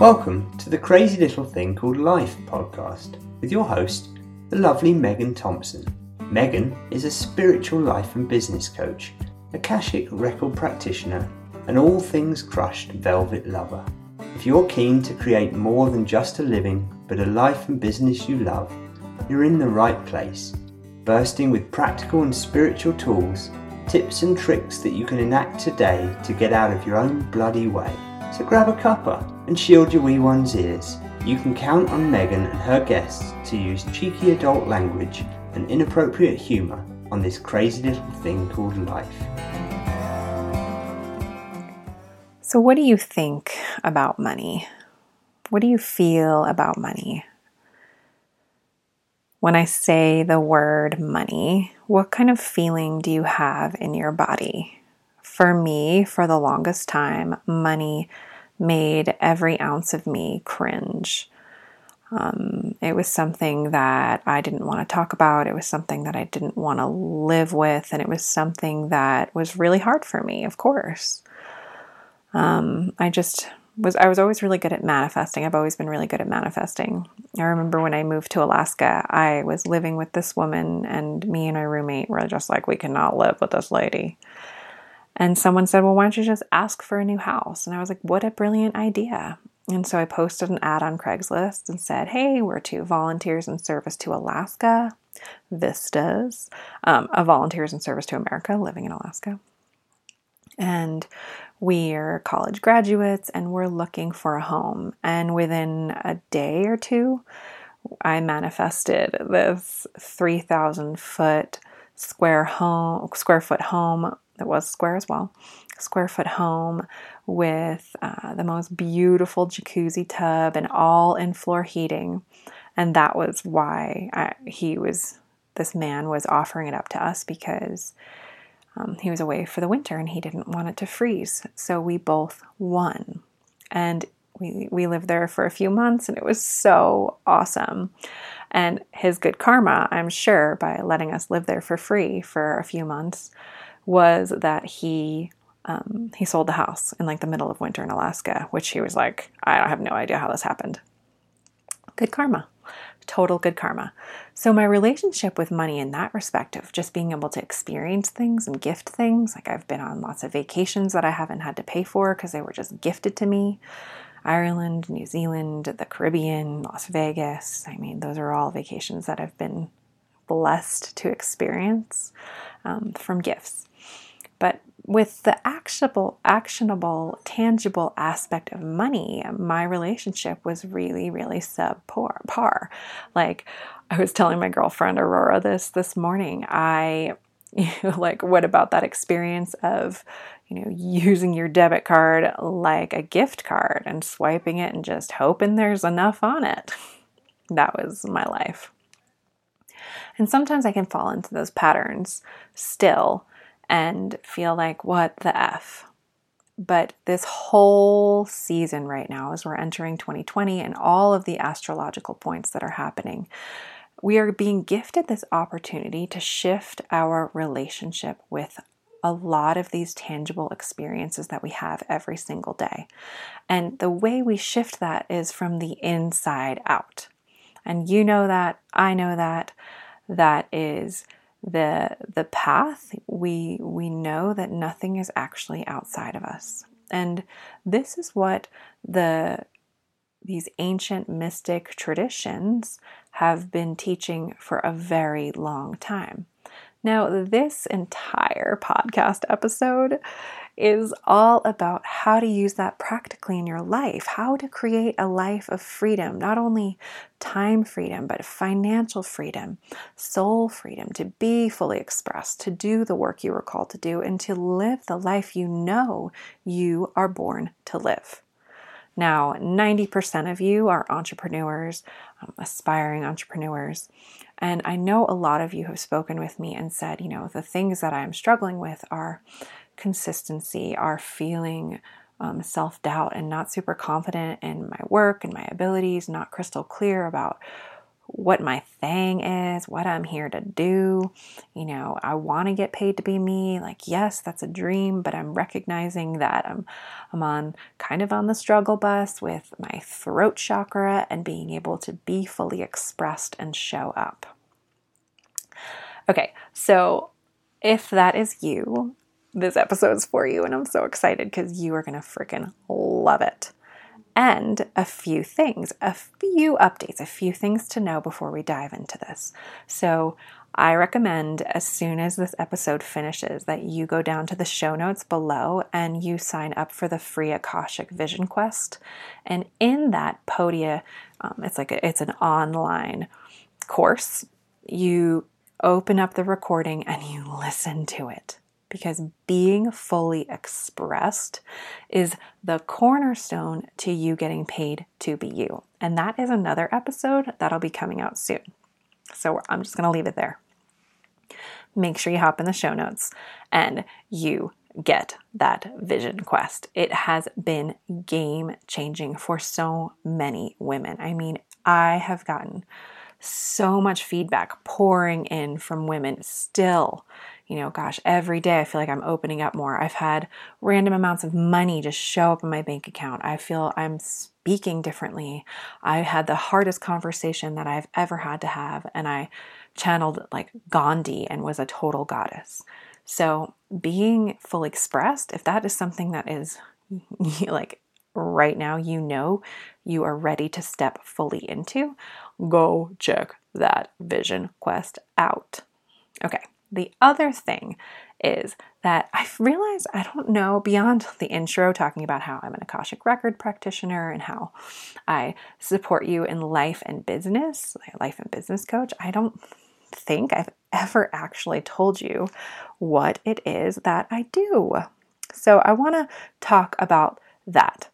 Welcome to the Crazy Little Thing Called Life podcast with your host, the lovely Megan Thompson. Megan is a spiritual life and business coach, Akashic record practitioner, and all things crushed velvet lover. If you're keen to create more than just a living, but a life and business you love, you're in the right place, bursting with practical and spiritual tools, tips and tricks that you can enact today to get out of your own bloody way. So grab a cuppa and shield your wee one's ears. You can count on Megan and her guests to use cheeky adult language and inappropriate humour on this crazy little thing called life. So what do you think about money? What do you feel about money? When I say the word money, what kind of feeling do you have in your body? For me, for the longest time, money made every ounce of me cringe. It was something that I didn't want to talk about. It was something that I didn't want to live with. And it was something that was really hard for me, of course. I was always really good at manifesting. I've always been really good at manifesting. I remember when I moved to Alaska, I was living with this woman, and me and my roommate were just like, we cannot live with this lady. And someone said, well, why don't you just ask for a new house? And I was like, what a brilliant idea. And so I posted an ad on Craigslist and said, hey, we're two volunteers in service to Alaska, Vistas, a volunteers in service to America living in Alaska. And we're college graduates and we're looking for a home. And within a day or two, I manifested this 3,000 foot square foot home. It was square as well, square foot home with the most beautiful jacuzzi tub and all in floor heating. And that was why this man was offering it up to us, because he was away for the winter and he didn't want it to freeze. So we both won, and we lived there for a few months, and it was so awesome. And his good karma, I'm sure, by letting us live there for free for a few months, was that he sold the house in like the middle of winter in Alaska, which he was like, I have no idea how this happened. Good karma, total good karma. So my relationship with money in that respect of just being able to experience things and gift things, like I've been on lots of vacations that I haven't had to pay for because they were just gifted to me. Ireland, New Zealand, the Caribbean, Las Vegas. I mean, those are all vacations that I've been blessed to experience from gifts. But with the actionable, tangible aspect of money, my relationship was really, really subpar. Like I was telling my girlfriend Aurora this morning, what about that experience of, using your debit card like a gift card and swiping it and just hoping there's enough on it? That was my life. And sometimes I can fall into those patterns still and feel like, what the F? But this whole season right now, as we're entering 2020 and all of the astrological points that are happening, we are being gifted this opportunity to shift our relationship with a lot of these tangible experiences that we have every single day. And the way we shift that is from the inside out. And you know that, I know that, that is the path. We know that nothing is actually outside of us. And this is what these ancient mystic traditions have been teaching for a very long time. Now, this entire podcast episode is all about how to use that practically in your life, how to create a life of freedom, not only time freedom, but financial freedom, soul freedom, to be fully expressed, to do the work you were called to do, and to live the life you know you are born to live. Now, 90% of you are entrepreneurs, aspiring entrepreneurs. And I know a lot of you have spoken with me and said, the things that I'm struggling with are consistency, are feeling self-doubt and not super confident in my work and my abilities, not crystal clear about what my thing is, what I'm here to do. You know, I want to get paid to be me. Like, yes, that's a dream, but I'm recognizing that I'm on kind of on the struggle bus with my throat chakra and being able to be fully expressed and show up. Okay, so if that is you, this episode's for you, and I'm so excited because you are going to freaking love it. And a few things, a few updates, a few things to know before we dive into this. So I recommend as soon as this episode finishes that you go down to the show notes below and you sign up for the free Akashic Vision Quest. And in that Podia, it's an online course. You open up the recording and you listen to it. Because being fully expressed is the cornerstone to you getting paid to be you. And that is another episode that'll be coming out soon. So I'm just going to leave it there. Make sure you hop in the show notes and you get that vision quest. It has been game changing for so many women. I mean, I have gotten so much feedback pouring in from women still. You know, gosh, every day I feel like I'm opening up more. I've had random amounts of money just show up in my bank account. I feel I'm speaking differently. I had the hardest conversation that I've ever had to have, and I channeled like Gandhi and was a total goddess. So being fully expressed, if that is something that is like right now, you know, you are ready to step fully into, go check that vision quest out. Okay. The other thing is that I've realized, I don't know, beyond the intro talking about how I'm an Akashic record practitioner and how I support you in life and business, life and business coach, I don't think I've ever actually told you what it is that I do. So I want to talk about that.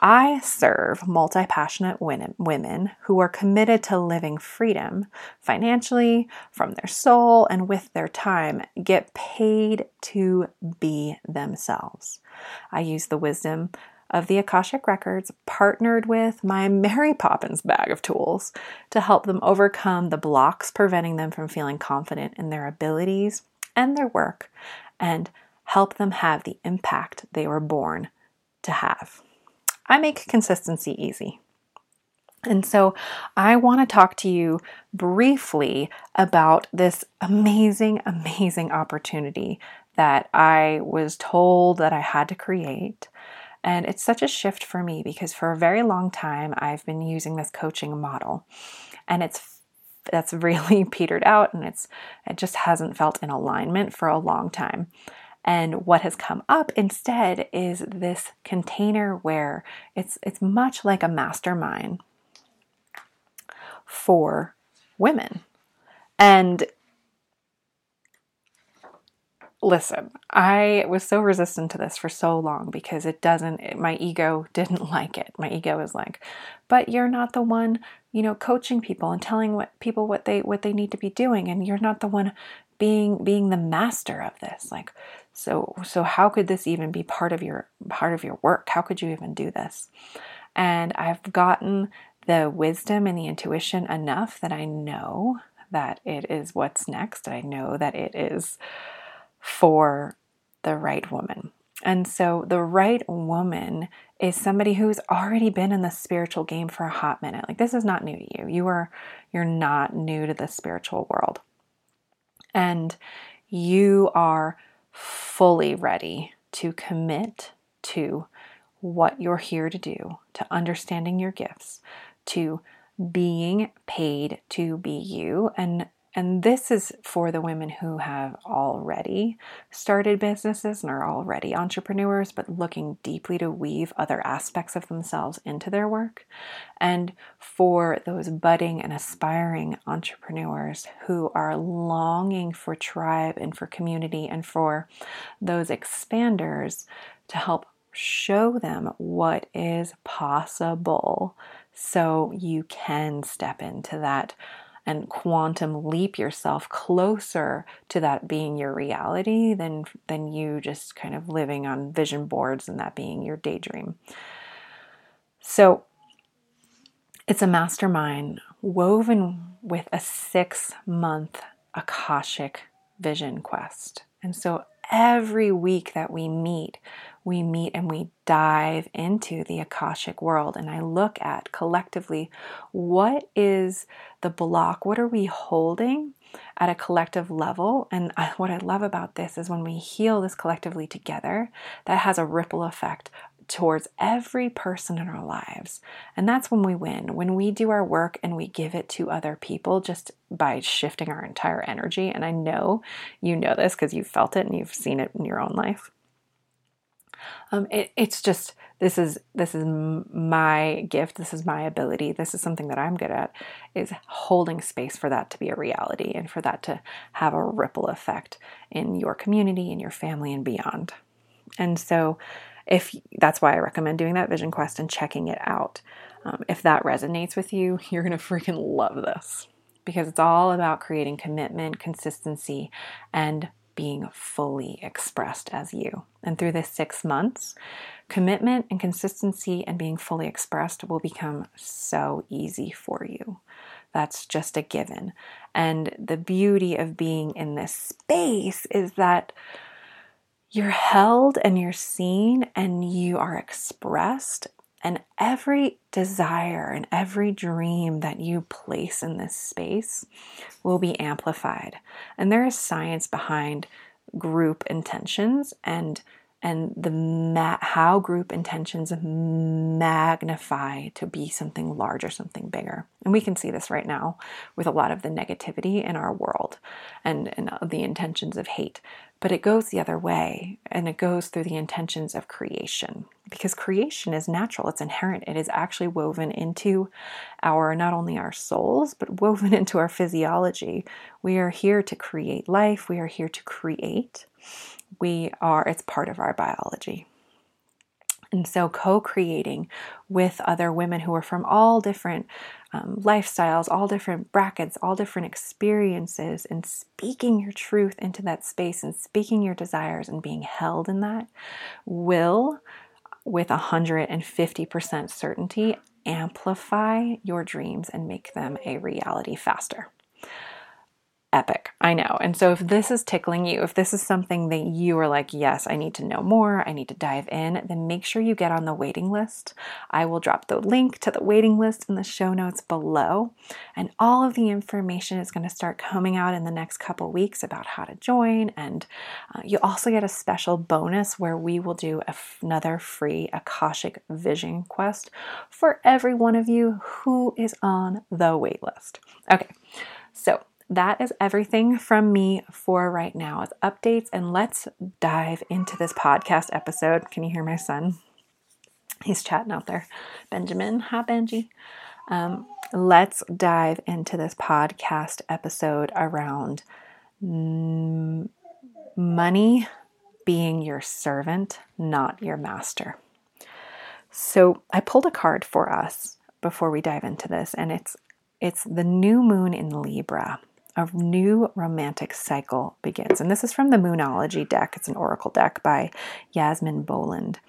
I serve multi-passionate women who are committed to living freedom financially, from their soul, and with their time, get paid to be themselves. I use the wisdom of the Akashic Records partnered with my Mary Poppins bag of tools to help them overcome the blocks preventing them from feeling confident in their abilities and their work, and help them have the impact they were born to have. I make consistency easy. And so I want to talk to you briefly about this amazing, amazing opportunity that I was told that I had to create. And it's such a shift for me because for a very long time, I've been using this coaching model, and that's really petered out, and it just hasn't felt in alignment for a long time. And what has come up instead is this container where it's much like a mastermind for women. And listen, I was so resistant to this for so long because my ego didn't like it. My ego is like, but you're not the one, you know, coaching people and telling people what they need to be doing. And you're not the one being the master of this. Like, so how could this even be part of your work? How could you even do this? And I've gotten the wisdom and the intuition enough that I know that it is what's next. I know that it is for the right woman. And so the right woman is somebody who's already been in the spiritual game for a hot minute. Like, this is not new to you. You're not new to the spiritual world. And you are fully ready to commit to what you're here to do, to understanding your gifts, to being paid to be you. And this is for the women who have already started businesses and are already entrepreneurs, but looking deeply to weave other aspects of themselves into their work. And for those budding and aspiring entrepreneurs who are longing for tribe and for community, and for those expanders to help show them what is possible so you can step into that and quantum leap yourself closer to that being your reality than you just kind of living on vision boards and that being your daydream. So It's a mastermind woven with a 6-month Akashic Vision Quest. And so every week that we meet and we dive into the Akashic world. And I look at collectively, what is the block? What are we holding at a collective level? And what I love about this is when we heal this collectively together, that has a ripple effect towards every person in our lives. And that's when we win, when we do our work and we give it to other people just by shifting our entire energy. And I know you know this because you've felt it and you've seen it in your own life. It's just, this is my gift. This is my ability. This is something that I'm good at, is holding space for that to be a reality and for that to have a ripple effect in your community, in your family, and beyond. And so if that's why I recommend doing that Vision Quest and checking it out. If that resonates with you, you're going to freaking love this, because it's all about creating commitment, consistency, and being fully expressed as you. And through this 6 months, commitment and consistency and being fully expressed will become so easy for you. That's just a given. And the beauty of being in this space is that you're held and you're seen and you are expressed, and every desire and every dream that you place in this space will be amplified. And there is science behind group intentions and how group intentions magnify to be something larger, something bigger. And we can see this right now with a lot of the negativity in our world and the intentions of hate. But it goes the other way, and it goes through the intentions of creation, because creation is natural. It's inherent. It is actually woven into not only our souls, but woven into our physiology. We are here to create life. We are here to create. It's part of our biology. And so co-creating with other women who are from all different lifestyles, all different brackets, all different experiences, and speaking your truth into that space and speaking your desires and being held in that will, with 150% certainty, amplify your dreams and make them a reality faster. Epic. I know. And so if this is tickling you, if this is something that you are like, yes, I need to know more, I need to dive in, then make sure you get on the waiting list. I will drop the link to the waiting list in the show notes below. And all of the information is going to start coming out in the next couple weeks about how to join. And you also get a special bonus where we will do another free Akashic Vision Quest for every one of you who is on the wait list. Okay. So that is everything from me for right now as updates, and let's dive into this podcast episode. Can you hear my son? He's chatting out there. Benjamin. Hi, Benji. Let's dive into this podcast episode around money being your servant, not your master. So I pulled a card for us before we dive into this, and it's the new moon in Libra. A new romantic cycle begins. And this is from the Moonology deck. It's an oracle deck by Yasmin Boland.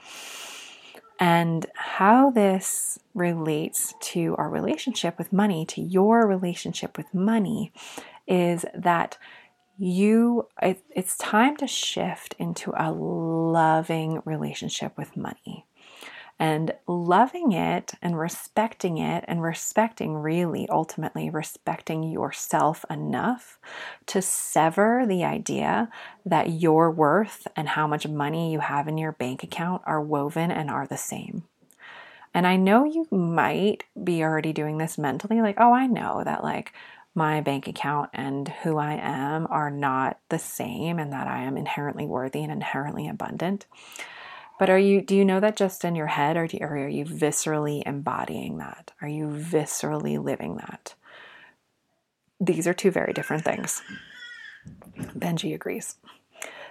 And how this relates to our relationship with money, to your relationship with money, is that it's time to shift into a loving relationship with money. And loving it and respecting it and ultimately respecting yourself enough to sever the idea that your worth and how much money you have in your bank account are woven and are the same. And I know you might be already doing this mentally, like, oh, I know that like my bank account and who I am are not the same, and that I am inherently worthy and inherently abundant. But do you know that just in your head, or are you viscerally embodying that? Are you viscerally living that? These are two very different things. Benji agrees.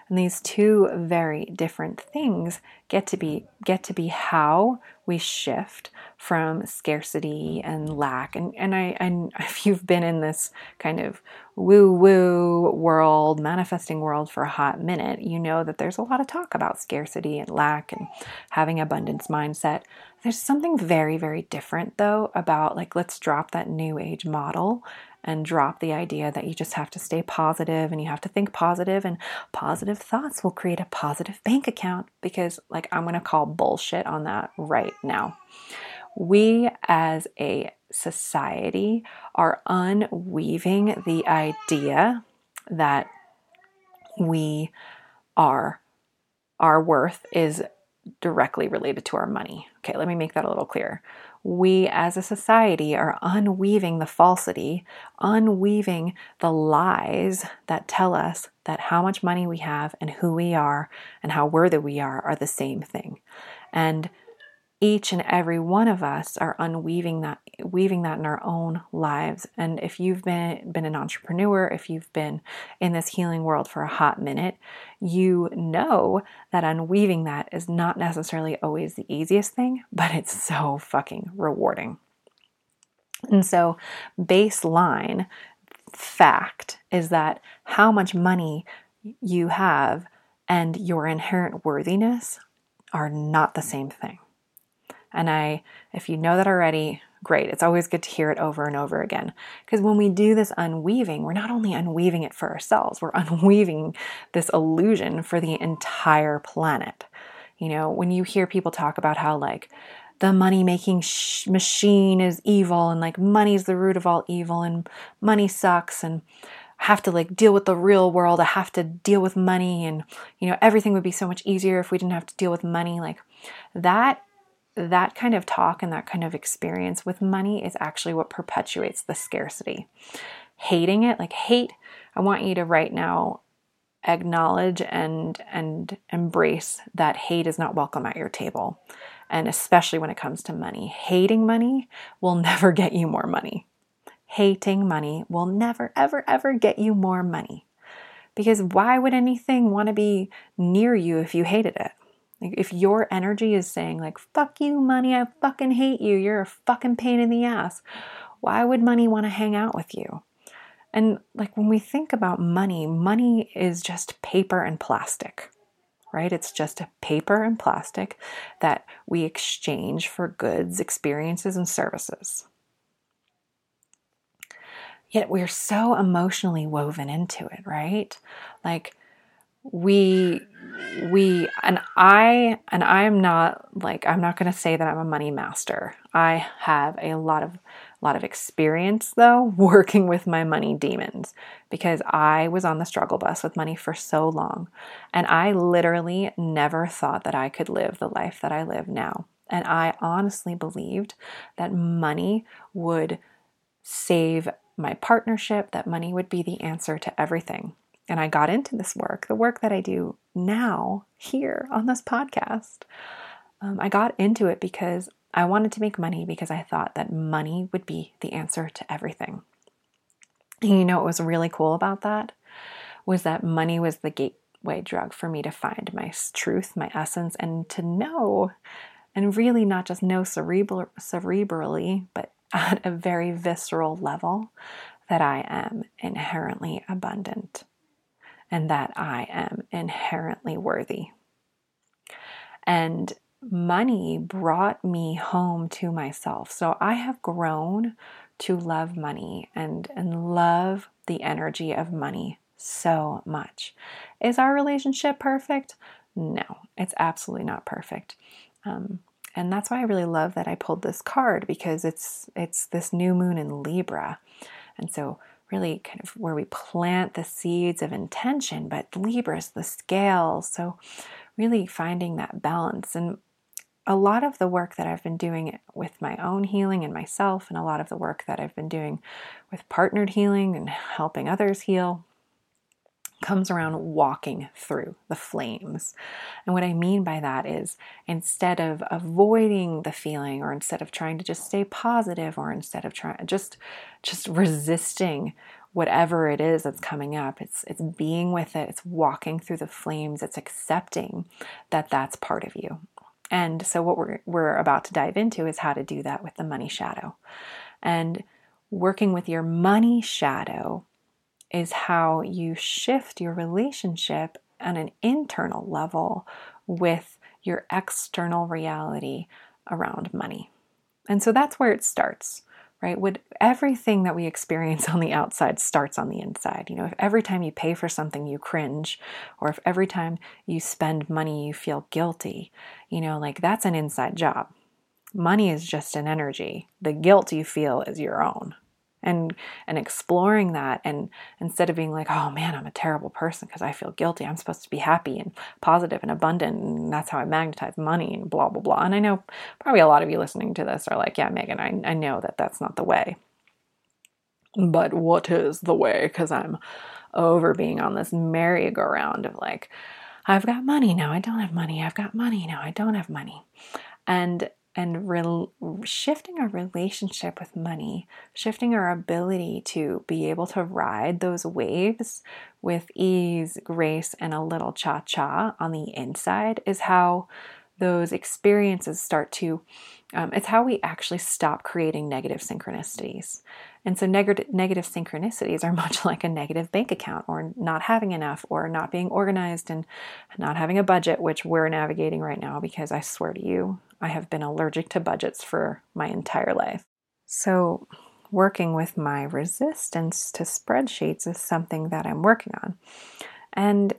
And these two very different things get to be how we shift from scarcity and lack. And if you've been in this kind of woo-woo world, manifesting world for a hot minute, you know that there's a lot of talk about scarcity and lack and having abundance mindset. There's something very, very different though about like, let's drop that new age model and drop the idea that you just have to stay positive and you have to think positive and positive thoughts will create a positive bank account, because like I'm going to call bullshit on that right now. We as a society are unweaving the idea that we are, our worth is directly related to our money. Okay, let me make that a little clearer. We as a society are unweaving the falsity, unweaving the lies that tell us that how much money we have and who we are and how worthy we are the same thing. And each and every one of us are weaving that in our own lives. And if you've been an entrepreneur, if you've been in this healing world for a hot minute, you know that unweaving that is not necessarily always the easiest thing, but it's so fucking rewarding. And so baseline fact is that how much money you have and your inherent worthiness are not the same thing. And if you know that already, great. It's always good to hear it over and over again. Because when we do this unweaving, we're not only unweaving it for ourselves, we're unweaving this illusion for the entire planet. You know, when you hear people talk about how like the money-making machine is evil and like money's the root of all evil and money sucks and have to like deal with the real world, I have to deal with money and, you know, everything would be so much easier if we didn't have to deal with money. Like that kind of talk and that kind of experience with money is actually what perpetuates the scarcity. Hating it, like hate, I want you to right now acknowledge and embrace that hate is not welcome at your table. And especially when it comes to money, hating money will never get you more money. Hating money will never, ever, ever get you more money. Because why would anything want to be near you if you hated it? Like if your energy is saying like, fuck you, money, I fucking hate you, you're a fucking pain in the ass, why would money want to hang out with you? And like when we think about money, money is just paper and plastic, right? It's just a paper and plastic that we exchange for goods, experiences, and services. Yet we're so emotionally woven into it, right? Like I'm not going to say that I'm a money master. I have a lot of experience though, working with my money demons, because I was on the struggle bus with money for so long. And I literally never thought that I could live the life that I live now. And I honestly believed that money would save my partnership, that money would be the answer to everything. And I got into this work, the work that I do now here on this podcast. I got into it because I wanted to make money because I thought that money would be the answer to everything. And you know what was really cool about that was that money was the gateway drug for me to find my truth, my essence, and to know, and really not just know cerebrally, but at a very visceral level, that I am inherently abundant. And that I am inherently worthy. And money brought me home to myself. So I have grown to love money and love the energy of money so much. Is our relationship perfect? No, it's absolutely not perfect. And that's why I really love that I pulled this card, because it's this new moon in Libra. And so really kind of where we plant the seeds of intention, but Libra is the scale. So really finding that balance. And a lot of the work that I've been doing with my own healing and myself, and a lot of the work that I've been doing with partnered healing and helping others heal, comes around walking through the flames. And what I mean by that is instead of avoiding the feeling, or instead of trying to just stay positive, or instead of just resisting whatever it is that's coming up. It's being with it. It's walking through the flames. It's accepting that that's part of you. And so what we're about to dive into is how to do that with the money shadow. And working with your money shadow is how you shift your relationship on an internal level with your external reality around money. And so that's where it starts, right? Would everything that we experience on the outside starts on the inside. You know, if every time you pay for something, you cringe, or if every time you spend money, you feel guilty, you know, like that's an inside job. Money is just an energy. The guilt you feel is your own. And exploring that, and instead of being like, oh man, I'm a terrible person because I feel guilty. I'm supposed to be happy and positive and abundant, and that's how I magnetize money and blah, blah, blah. And I know probably a lot of you listening to this are like, yeah, Megan, I know that that's not the way. But what is the way? Because I'm over being on this merry-go-round of like, I've got money, now I don't have money. I've got money, now I don't have money. And shifting our relationship with money, shifting our ability to be able to ride those waves with ease, grace, and a little cha-cha on the inside is how those experiences start to, it's how we actually stop creating negative synchronicities. And so negative synchronicities are much like a negative bank account, or not having enough, or not being organized, and not having a budget, which we're navigating right now, because I swear to you, I have been allergic to budgets for my entire life. So working with my resistance to spreadsheets is something that I'm working on. And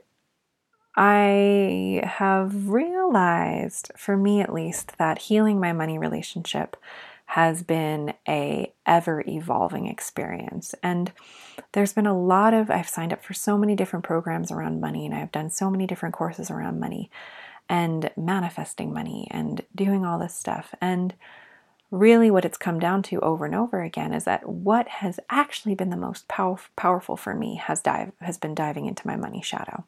I have realized, for me at least, that healing my money relationship has been a ever-evolving experience. And there's been a lot of, I've signed up for so many different programs around money, and I've done so many different courses around money, and manifesting money, and doing all this stuff. And really what it's come down to over and over again is that what has actually been the most powerful for me has been diving into my money shadow,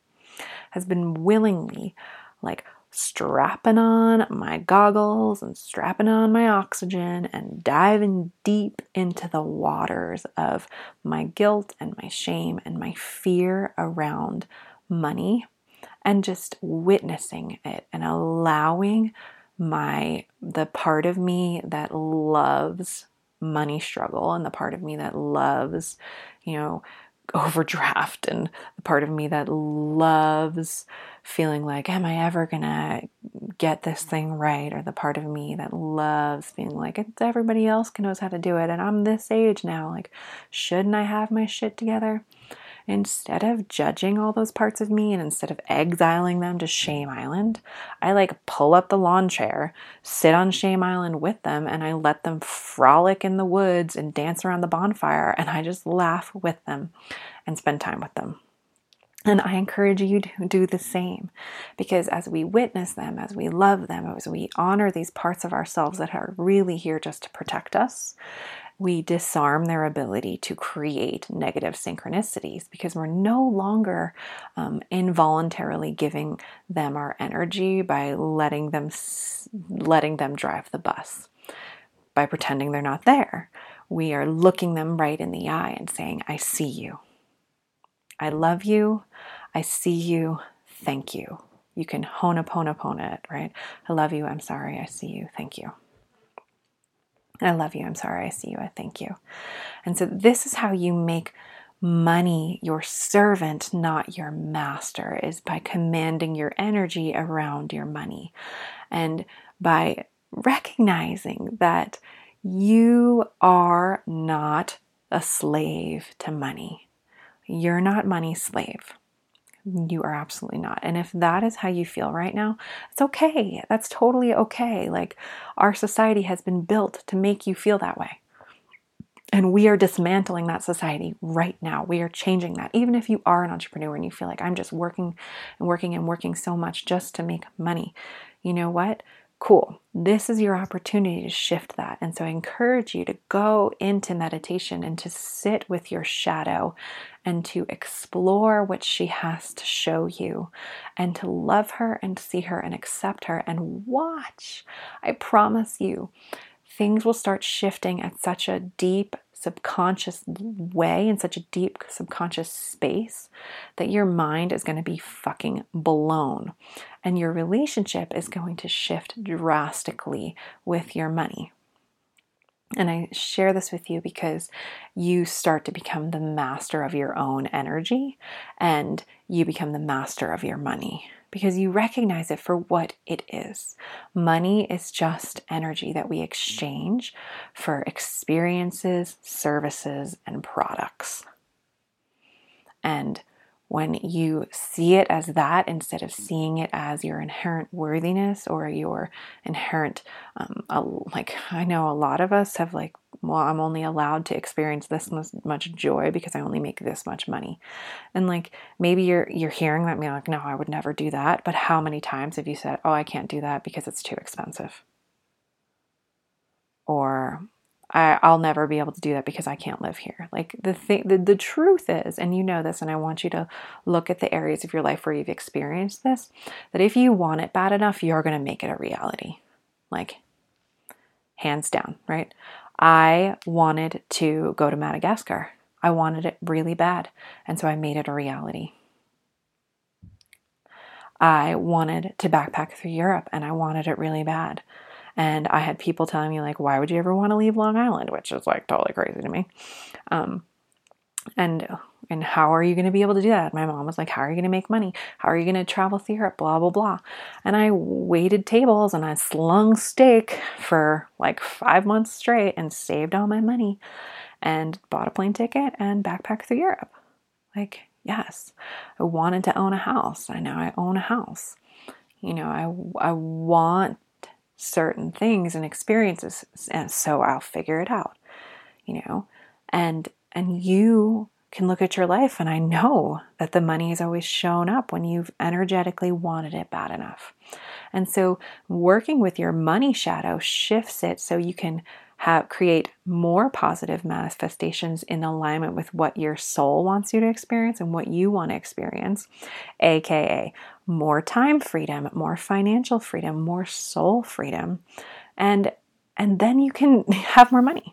has been willingly like strapping on my goggles and strapping on my oxygen and diving deep into the waters of my guilt and my shame and my fear around money, and just witnessing it and allowing the part of me that loves money struggle, and the part of me that loves, you know, overdraft, and the part of me that loves feeling like, am I ever gonna get this thing right? Or the part of me that loves being like, it's everybody else knows how to do it, and I'm this age now, like, shouldn't I have my shit together? Instead of judging all those parts of me, and instead of exiling them to Shame Island, I like pull up the lawn chair, sit on Shame Island with them, and I let them frolic in the woods and dance around the bonfire, and I just laugh with them and spend time with them. And I encourage you to do the same, because as we witness them, as we love them, as we honor these parts of ourselves that are really here just to protect us, we disarm their ability to create negative synchronicities, because we're no longer involuntarily giving them our energy by letting them drive the bus, by pretending they're not there. We are looking them right in the eye and saying, I see you. I love you. I see you. Thank you. You can ho'oponopono it, right? I love you. I'm sorry. I see you. Thank you. I love you. I'm sorry. I see you. I thank you. And so this is how you make money your servant, not your master, is by commanding your energy around your money, and by recognizing that you are not a slave to money. You're not money's slave. You are absolutely not. And if that is how you feel right now, it's okay. That's totally okay. Like, our society has been built to make you feel that way. And we are dismantling that society right now. We are changing that. Even if you are an entrepreneur and you feel like, I'm just working so much just to make money. You know what? Cool. This is your opportunity to shift that. And so I encourage you to go into meditation and to sit with your shadow and to explore what she has to show you, and to love her and see her and accept her and watch. I promise you, things will start shifting at such a deep subconscious way, in such a deep subconscious space, that your mind is going to be fucking blown. And your relationship is going to shift drastically with your money. And I share this with you because you start to become the master of your own energy, and you become the master of your money, because you recognize it for what it is. Money is just energy that we exchange for experiences, services, and products. And when you see it as that, instead of seeing it as your inherent worthiness or your inherent, like, I know a lot of us have like, well, I'm only allowed to experience this much joy because I only make this much money. And like, maybe you're hearing that and you're like, no, I would never do that. But how many times have you said, oh, I can't do that because it's too expensive? Or I'll never be able to do that because I can't live here. Like the truth is, and you know this, and I want you to look at the areas of your life where you've experienced this, that if you want it bad enough, you're going to make it a reality. Like hands down, right? I wanted to go to Madagascar. I wanted it really bad. And so I made it a reality. I wanted to backpack through Europe, and I wanted it really bad. And I had people telling me, like, why would you ever want to leave Long Island? Which is like totally crazy to me. And how are you going to be able to do that? My mom was like, how are you going to make money? How are you going to travel through Europe? Blah, blah, blah. And I waited tables and I slung steak for like 5 months straight and saved all my money and bought a plane ticket and backpacked through Europe. Like, yes, I wanted to own a house. I know I own a house. You know, I want certain things and experiences, and so I'll figure it out, you know, and you can look at your life, and I know that the money has always shown up when you've energetically wanted it bad enough. And so working with your money shadow shifts it so you can create more positive manifestations in alignment with what your soul wants you to experience and what you want to experience, aka more time freedom, more financial freedom, more soul freedom, and then you can have more money.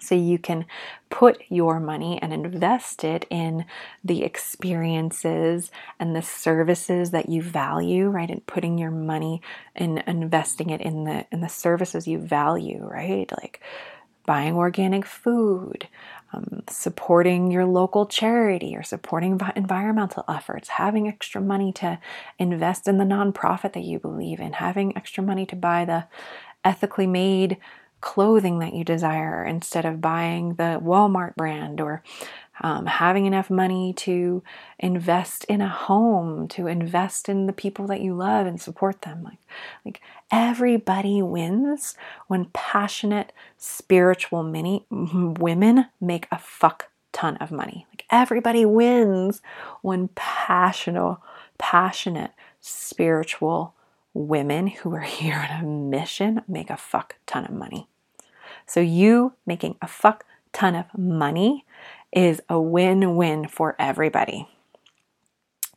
So you can put your money and invest it in the experiences and the services that you value, right? And putting your money and investing it in the services you value, right? Like buying organic food, supporting your local charity, or supporting environmental efforts, having extra money to invest in the nonprofit that you believe in, having extra money to buy the ethically made clothing that you desire instead of buying the Walmart brand, or having enough money to invest in a home, to invest in the people that you love and support them. Like everybody wins when passionate spiritual women make a fuck ton of money. Like everybody wins when passionate spiritual women who are here on a mission make a fuck ton of money. So you making a fuck ton of money is a win-win for everybody.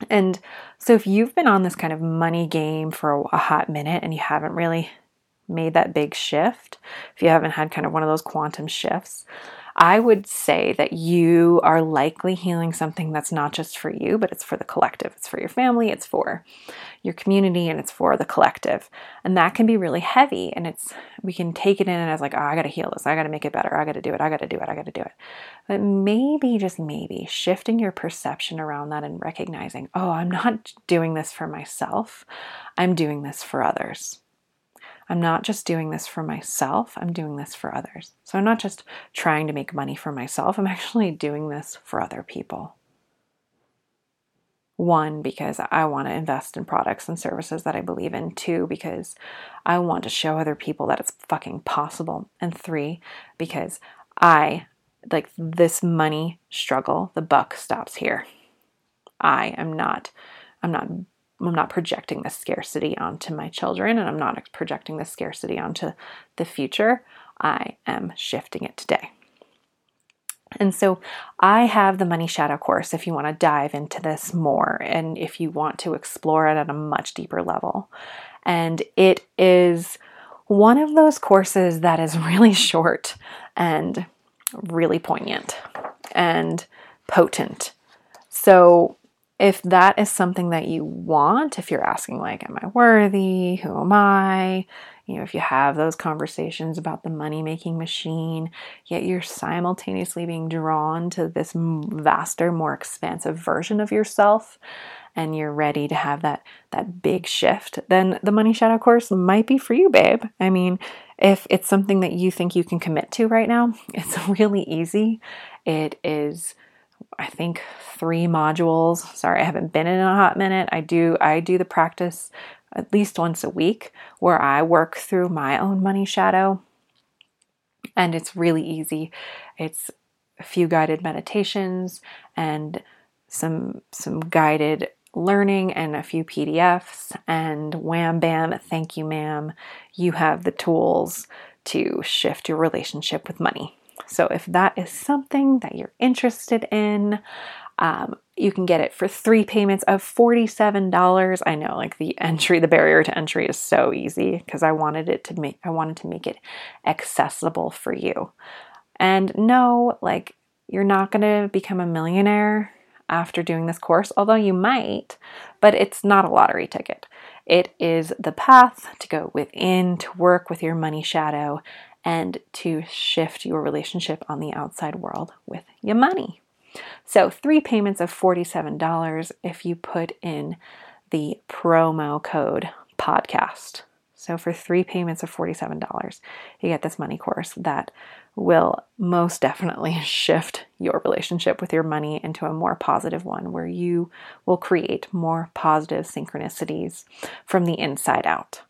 And so if you've been on this kind of money game for a hot minute and you haven't really made that big shift, if you haven't had kind of one of those quantum shifts, I would say that you are likely healing something that's not just for you, but it's for the collective. It's for your family, it's for your community, and it's for the collective. And that can be really heavy, and we can take it in as like, oh, I got to heal this. I got to make it better. I got to do it. I got to do it. I got to do it. But maybe, just maybe, shifting your perception around that and recognizing, oh, I'm not doing this for myself. I'm doing this for others. I'm not just doing this for myself, I'm doing this for others. So I'm not just trying to make money for myself, I'm actually doing this for other people. One, because I want to invest in products and services that I believe in. Two, because I want to show other people that it's fucking possible. And three, because I, like, this money struggle, the buck stops here. I'm not projecting this scarcity onto my children, and I'm not projecting this scarcity onto the future. I am shifting it today. And so I have the Money Shadow course if you want to dive into this more and if you want to explore it at a much deeper level. And it is one of those courses that is really short and really poignant and potent. So if that is something that you want, if you're asking like, am I worthy? Who am I? You know, if you have those conversations about the money-making machine, yet you're simultaneously being drawn to this vaster, more expansive version of yourself, and you're ready to have that big shift, then the Money Shadow Course might be for you, babe. I mean, if it's something that you think you can commit to right now, it's really easy. It is, I think, 3 modules. Sorry, I haven't been in a hot minute. I do the practice at least once a week where I work through my own money shadow, and it's really easy. It's a few guided meditations and some guided learning and a few PDFs, and wham, bam, thank you, ma'am. You have the tools to shift your relationship with money. So if that is something that you're interested in, you can get it for 3 payments of $47. I know, like, the barrier to entry is so easy because I wanted to make it accessible for you. And no, like, you're not going to become a millionaire after doing this course, although you might, but it's not a lottery ticket. It is the path to go within, to work with your money shadow, and to shift your relationship on the outside world with your money. So 3 payments of $47 if you put in the promo code podcast. So for 3 payments of $47, you get this money course that will most definitely shift your relationship with your money into a more positive one, where you will create more positive synchronicities from the inside out.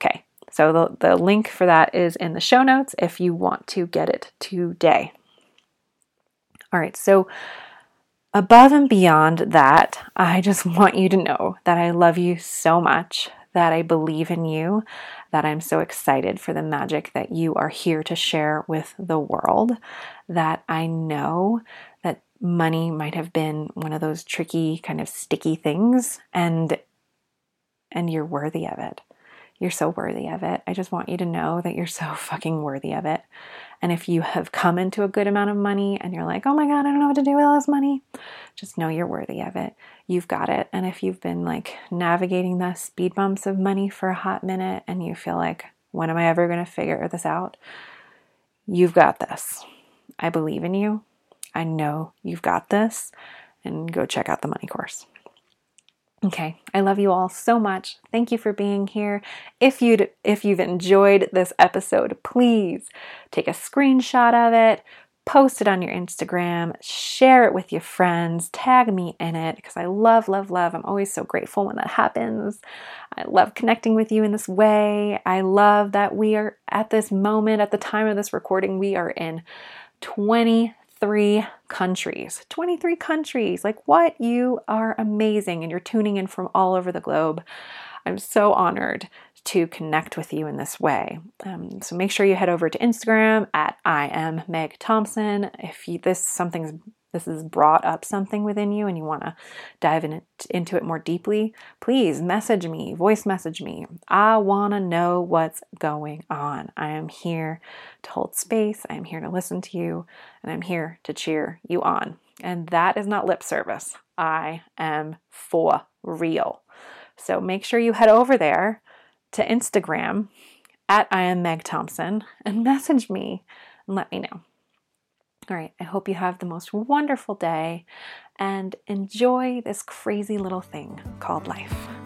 Okay, so the link for that is in the show notes if you want to get it today. All right, so above and beyond that, I just want you to know that I love you so much, that I believe in you, that I'm so excited for the magic that you are here to share with the world, that I know that money might have been one of those tricky, kind of sticky things, and you're worthy of it. You're so worthy of it. I just want you to know that you're so fucking worthy of it. And if you have come into a good amount of money and you're like, oh my God, I don't know what to do with all this money, just know you're worthy of it. You've got it. And if you've been like navigating the speed bumps of money for a hot minute and you feel like, when am I ever going to figure this out? You've got this. I believe in you. I know you've got this. And go check out the money course. Okay, I love you all so much. Thank you for being here. If you've enjoyed this episode, please take a screenshot of it, post it on your Instagram, share it with your friends, tag me in it, because I love, love, love. I'm always so grateful when that happens. I love connecting with you in this way. I love that we are at this moment, at the time of this recording, we are in 23 countries. Like, what? You are amazing, and you're tuning in from all over the globe. I'm so honored to connect with you in this way. So make sure you head over to Instagram at I am Meg Thompson. If you, this has brought up something within you and you want to dive into it more deeply, please message me, voice message me. I want to know what's going on. I am here to hold space. I am here to listen to you, and I'm here to cheer you on. And that is not lip service. I am for real. So make sure you head over there to Instagram at I am Meg Thompson and message me and let me know. All right, I hope you have the most wonderful day and enjoy this crazy little thing called life.